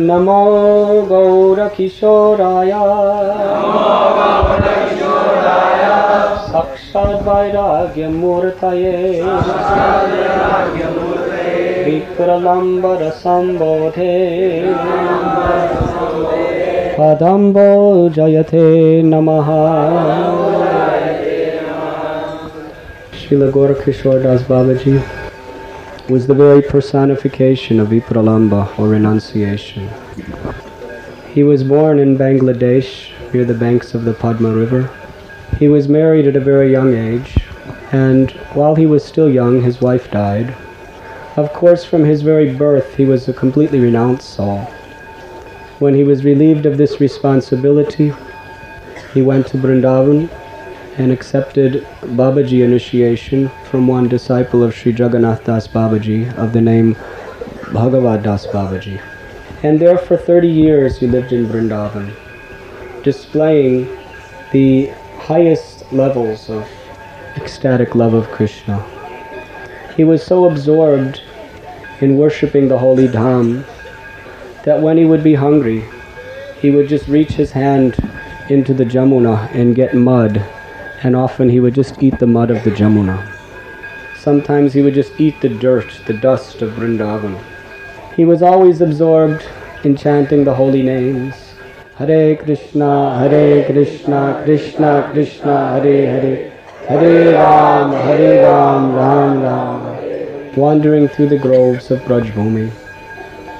Namo Gaura Kishoraya, Sakshadvairagya Murtaye, Vikralambara Sambodhe, Padambo Jayate Namaha. Srila Gaura Kishore Das Babaji was the very personification of Vipralamba, or renunciation. He was born in Bangladesh, near the banks of the Padma River. He was married at a very young age, and while he was still young, his wife died. Of course, from his very birth, he was a completely renounced soul. When he was relieved of this responsibility, he went to Vrindavan and accepted Babaji initiation from one disciple of Sri Jagannath Das Babaji of the name Bhagavad Das Babaji. And there for 30 years he lived in Vrindavan, displaying the highest levels of ecstatic love of Krishna. He was so absorbed in worshipping the holy Dham that when he would be hungry, he would just reach his hand into the Jamuna and get mud, and often he would just eat the mud of the Jamuna. Sometimes he would just eat the dirt, the dust of Vrindavan. He was always absorbed in chanting the holy names. Hare Krishna, Hare Krishna, Krishna Krishna, Hare Hare, Hare Ram, Hare Ram, Ram Ram, wandering through the groves of Braj Bhoomi.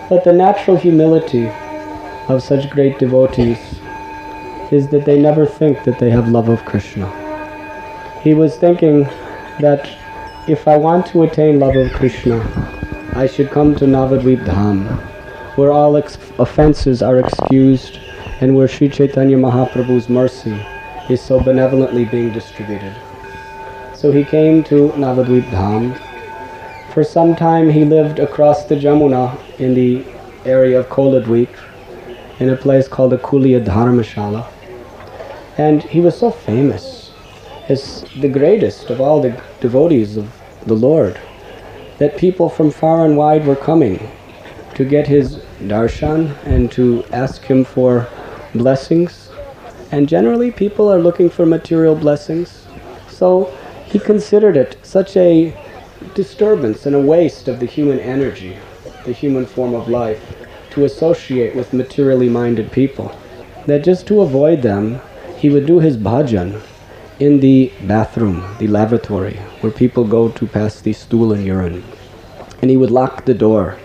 But the natural humility of such great devotees is that they never think that they have love of Krishna. He was thinking that if I want to attain love of Krishna, I should come to Navadvip Dham, where all offenses are excused and where Sri Chaitanya Mahaprabhu's mercy is so benevolently being distributed. So he came to Navadvip Dham. For some time he lived across the Jamuna in the area of Koladvip, in a place called the Kuliya dharma shala. And he was so famous as the greatest of all the devotees of the Lord that people from far and wide were coming to get his darshan and to ask him for blessings. And generally people are looking for material blessings. So he considered it such a disturbance and a waste of the human energy, the human form of life, to associate with materially minded people, that just to avoid them, he would do his bhajan in the bathroom, the lavatory, where people go to pass the stool and urine. And he would lock the door,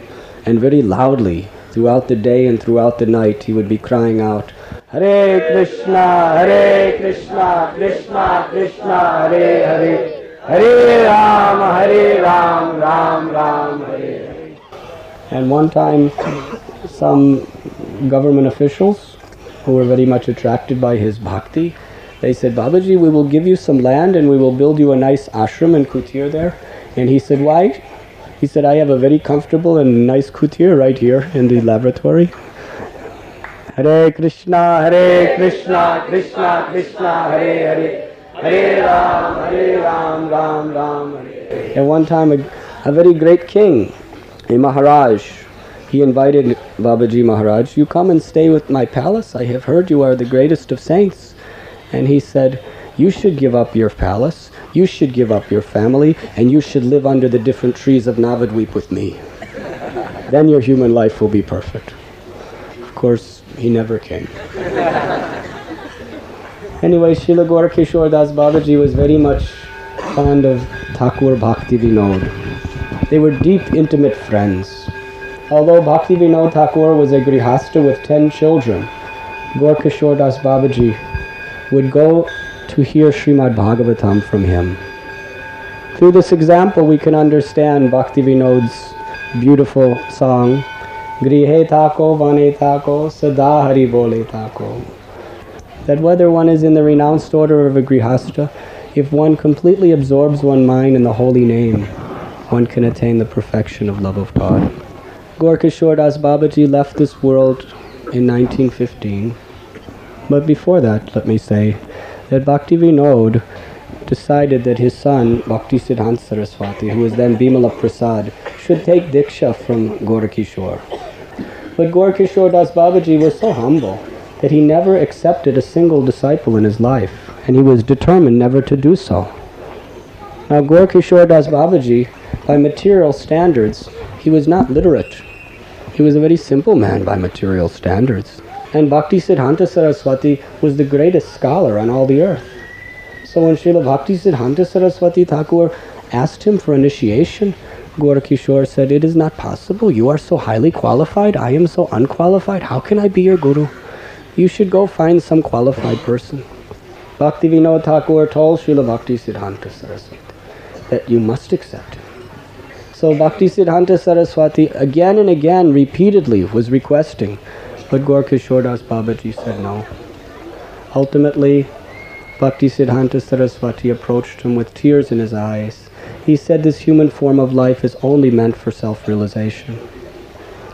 and very loudly, throughout the day and throughout the night, he would be crying out, Hare Krishna, Hare Krishna, Krishna Krishna, Hare Hare, Hare Ram, Hare Ram, Ram Ram, Hare Hare. And one time, some government officials who were very much attracted by his bhakti, they said, Babaji, we will give you some land and we will build you a nice ashram and kutir there. And he said, why? He said, I have a very comfortable and nice kutir right here in the laboratory. Hare Krishna, Hare Krishna, Krishna Krishna, Hare Hare. Hare Ram, Hare Ram, Ram Ram, Hare. At one time, a very great king, a Maharaj, he invited Babaji Maharaj, you come and stay with my palace. I have heard you are the greatest of saints. And he said, you should give up your palace, you should give up your family, and you should live under the different trees of Navadvip with me. Then your human life will be perfect. Of course, he never came. Anyway, Srila Gaura Kishore Das Babaji was very much fond of Thakur Bhakti Vinod. They were deep, intimate friends. Although Bhakti Vinod Thakur was a grihasta with 10 children, Gaura Kishore Das Babaji would go to hear Śrīmad-Bhāgavatam from him. Through this example, we can understand Bhakti Vinod's beautiful song, Grihe Thako, Vane Thako, Sada Hari Bole Thako. That whether one is in the renounced order of a grihasta, if one completely absorbs one's mind in the holy name, one can attain the perfection of love of God. Gaura Kishore Das Babaji left this world in 1915. But before that, let me say that Bhakti Vinod decided that his son, Bhakti Siddhanta Saraswati, who was then Bhimala Prasad, should take diksha from Gaura Kishore. But Gaura Kishore Das Babaji was so humble that he never accepted a single disciple in his life, and he was determined never to do so. Now Gaura Kishore Das Babaji, by material standards, he was not literate. He was a very simple man by material standards. And Bhakti Siddhanta Saraswati was the greatest scholar on all the earth. So when Srila Bhakti Siddhanta Saraswati Thakur asked him for initiation, Gaura Kishore said, "It is not possible. You are so highly qualified. I am so unqualified. How can I be your guru? You should go find some qualified person." Bhakti Vinod Thakur told Srila Bhakti Siddhanta Saraswati that you must accept him. So Bhakti Siddhanta Saraswati again and again repeatedly was requesting, but Gaura Kishore Das Babaji said no. Ultimately, Bhakti Siddhanta Saraswati approached him with tears in his eyes. He said this human form of life is only meant for self-realization.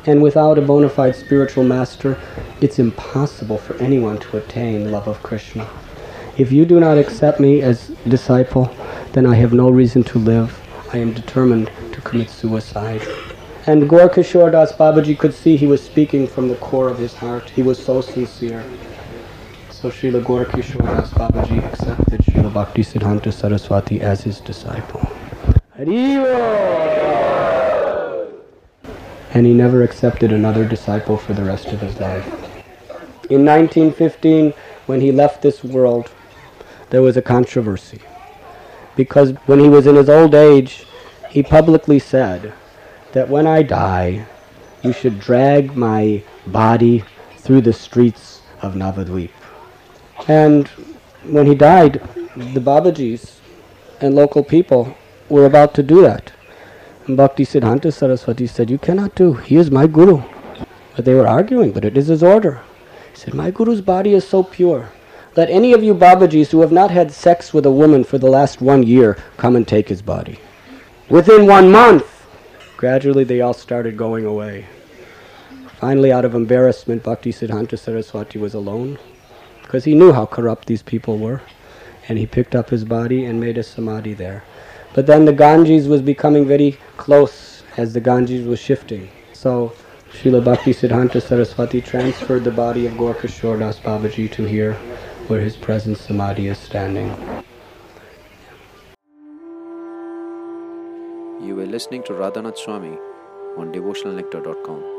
And without a bona fide spiritual master, it's impossible for anyone to attain love of Krishna. If you do not accept me as disciple, then I have no reason to live. I am determined to commit suicide. And Gaura Kishore Das Babaji could see he was speaking from the core of his heart. He was so sincere. So Srila Gaura Kishore Das Babaji accepted Srila Bhakti Siddhanta Saraswati as his disciple. And he never accepted another disciple for the rest of his life. In 1915, when he left this world, there was a controversy, because when he was in his old age, he publicly said that when I die, you should drag my body through the streets of Navadvip. And when he died, the Babajis and local people were about to do that. And Bhakti Siddhanta Saraswati said, "You cannot do. He is my guru." But they were arguing, but it is his order. He said, "My guru's body is so pure. Let any of you Babajis who have not had sex with a woman for the last 1 year come and take his body." Within 1 month, gradually they all started going away. Finally, out of embarrassment, Bhakti Siddhanta Saraswati was alone, because he knew how corrupt these people were. And he picked up his body and made a samadhi there. But then the Ganges was becoming very close as the Ganges was shifting. So Srila Bhakti Siddhanta Saraswati transferred the body of Gaura Kishore Das Babaji to here, where his present samadhi is standing. You were listening to Radhanath Swami on devotionalnectar.com.